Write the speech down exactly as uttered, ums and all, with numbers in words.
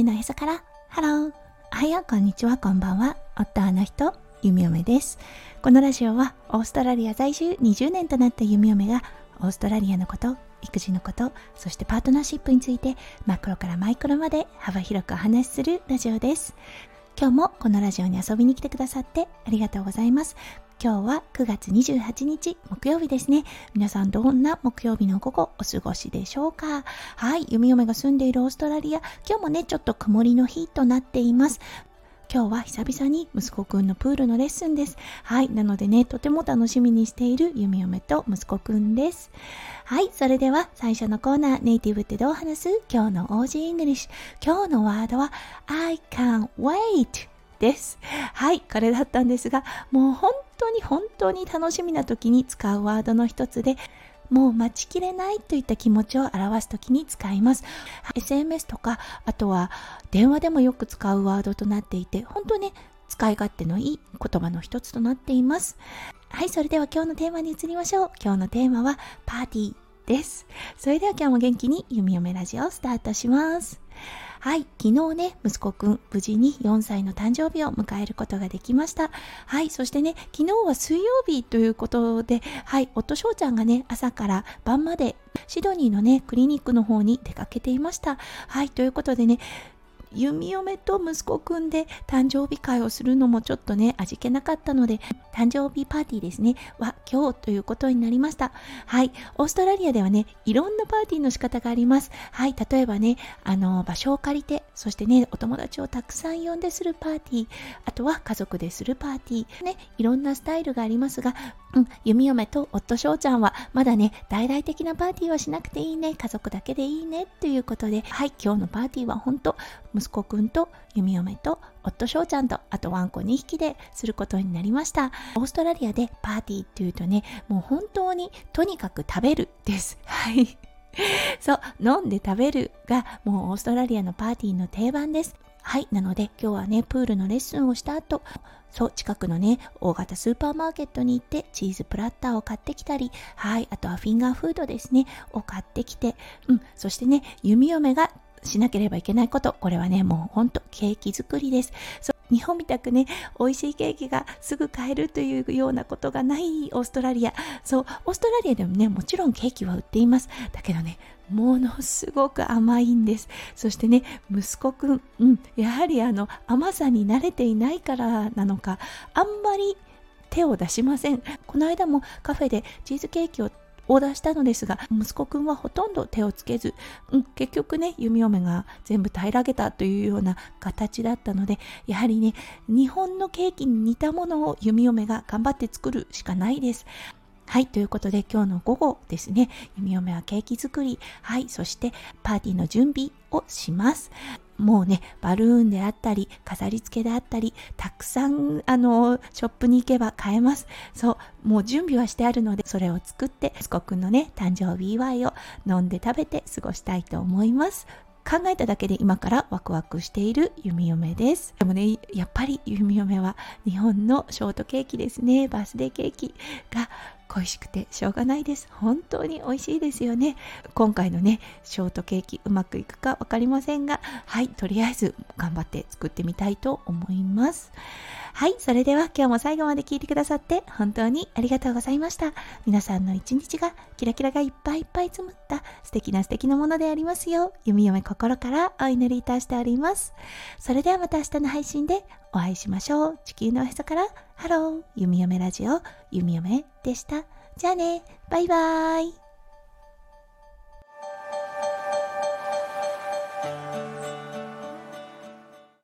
球のへそからハロー、おはよう、こんにちは、こんばんは。夫あの人、ゆみおめです。このラジオはオーストラリア在住にじゅうねんとなったゆみおめがオーストラリアのこと、育児のこと、そしてパートナーシップについてマクロからマイクロまで幅広くお話しするラジオです。今日もこのラジオに遊びに来てくださってありがとうございます。今日はくがつにじゅうはちにち木曜日ですね。皆さんどんな木曜日の午後お過ごしでしょうか。はい、ゆみよめが住んでいるオーストラリア、今日もねちょっと曇りの日となっています。今日は久々に息子くんのプールのレッスンです。はい、なのでねとても楽しみにしているゆみよめと息子くんです。はい、それでは最初のコーナー、ネイティブってどう話す今日の オージー イングリッシュ。今日のワードは I can't wait です。はい、これだったんですが、もう本当に本当に楽しみな時に使うワードの一つで、もう待ちきれないといった気持ちを表すときに使います。 エスエムエス とか、あとは電話でもよく使うワードとなっていて、本当ね使い勝手のいい言葉の一つとなっています。はい、それでは今日のテーマに移りましょう。今日のテーマはパーティーです。それでは今日も元気にゆみよめラジオをスタートします。はい、昨日ね息子くん無事によんさいの誕生日を迎えることができました。はい、そしてね昨日は水曜日ということで、はい、夫翔ちゃんがね朝から晩までシドニーのねクリニックの方に出かけていました。はい、ということでね弓嫁と息子くんで誕生日会をするのもちょっとね味気なかったので、誕生日パーティーですねは今日ということになりました。はい、オーストラリアではねいろんなパーティーの仕方があります。はい、例えばねあの場所を借りて、そしてねお友達をたくさん呼んでするパーティー、あとは家族でするパーティーね、いろんなスタイルがありますが、うん、弓嫁と夫翔ちゃんはまだね大々的なパーティーはしなくていいね、家族だけでいいねということで、はい、今日のパーティーは本当息子くんと弓嫁と夫翔ちゃんと、あとワンコにひきですることになりました。オーストラリアでパーティーっていうとね、もう本当にとにかく食べるです。はいそう、飲んで食べるがもうオーストラリアのパーティーの定番です。はい、なので今日はねプールのレッスンをした後、そう近くのね大型スーパーマーケットに行ってチーズプラッターを買ってきたり、はい、あとはフィンガーフードですねを買ってきて、うん、そしてね弓嫁がしなければいけないこと、これはねもうほんとケーキ作りです。そう、日本みたくね美味しいケーキがすぐ買えるというようなことがないオーストラリア。そう、オーストラリアでもねもちろんケーキは売っています。だけどねものすごく甘いんです。そしてね息子くん、うん、やはりあの甘さに慣れていないからなのか、あんまり手を出しません。この間もカフェでチーズケーキをオーダーしたのですが、息子くんはほとんど手をつけず、うん、結局ね弓嫁が全部平らげたというような形だったので、やはりね日本のケーキに似たものを弓嫁が頑張って作るしかないです。はい、ということで今日の午後ですね、弓嫁はケーキ作り、はい、そしてパーティーの準備をします。もうねバルーンであったり飾り付けであったり、たくさんあのショップに行けば買えます。そう、もう準備はしてあるので、それを作って息子くんのね誕生日祝いを飲んで食べて過ごしたいと思います。考えただけで今からワクワクしている弓嫁です。でもねやっぱり弓嫁は日本のショートケーキですね、バースデーケーキが恋しくてしょうがないです。本当に美味しいですよね。今回のねショートケーキうまくいくか分かりませんが、はい、とりあえず頑張って作ってみたいと思います。はい、それでは今日も最後まで聞いてくださって本当にありがとうございました。皆さんの一日がキラキラがいっぱいいっぱい詰まった素敵な素敵なものでありますよう、弓嫁心からお祈りいたしております。それではまた明日の配信でお会いしましょう。地球のおへそからハロー、弓嫁ラジオ、弓嫁でした。じゃあね、バイバイ。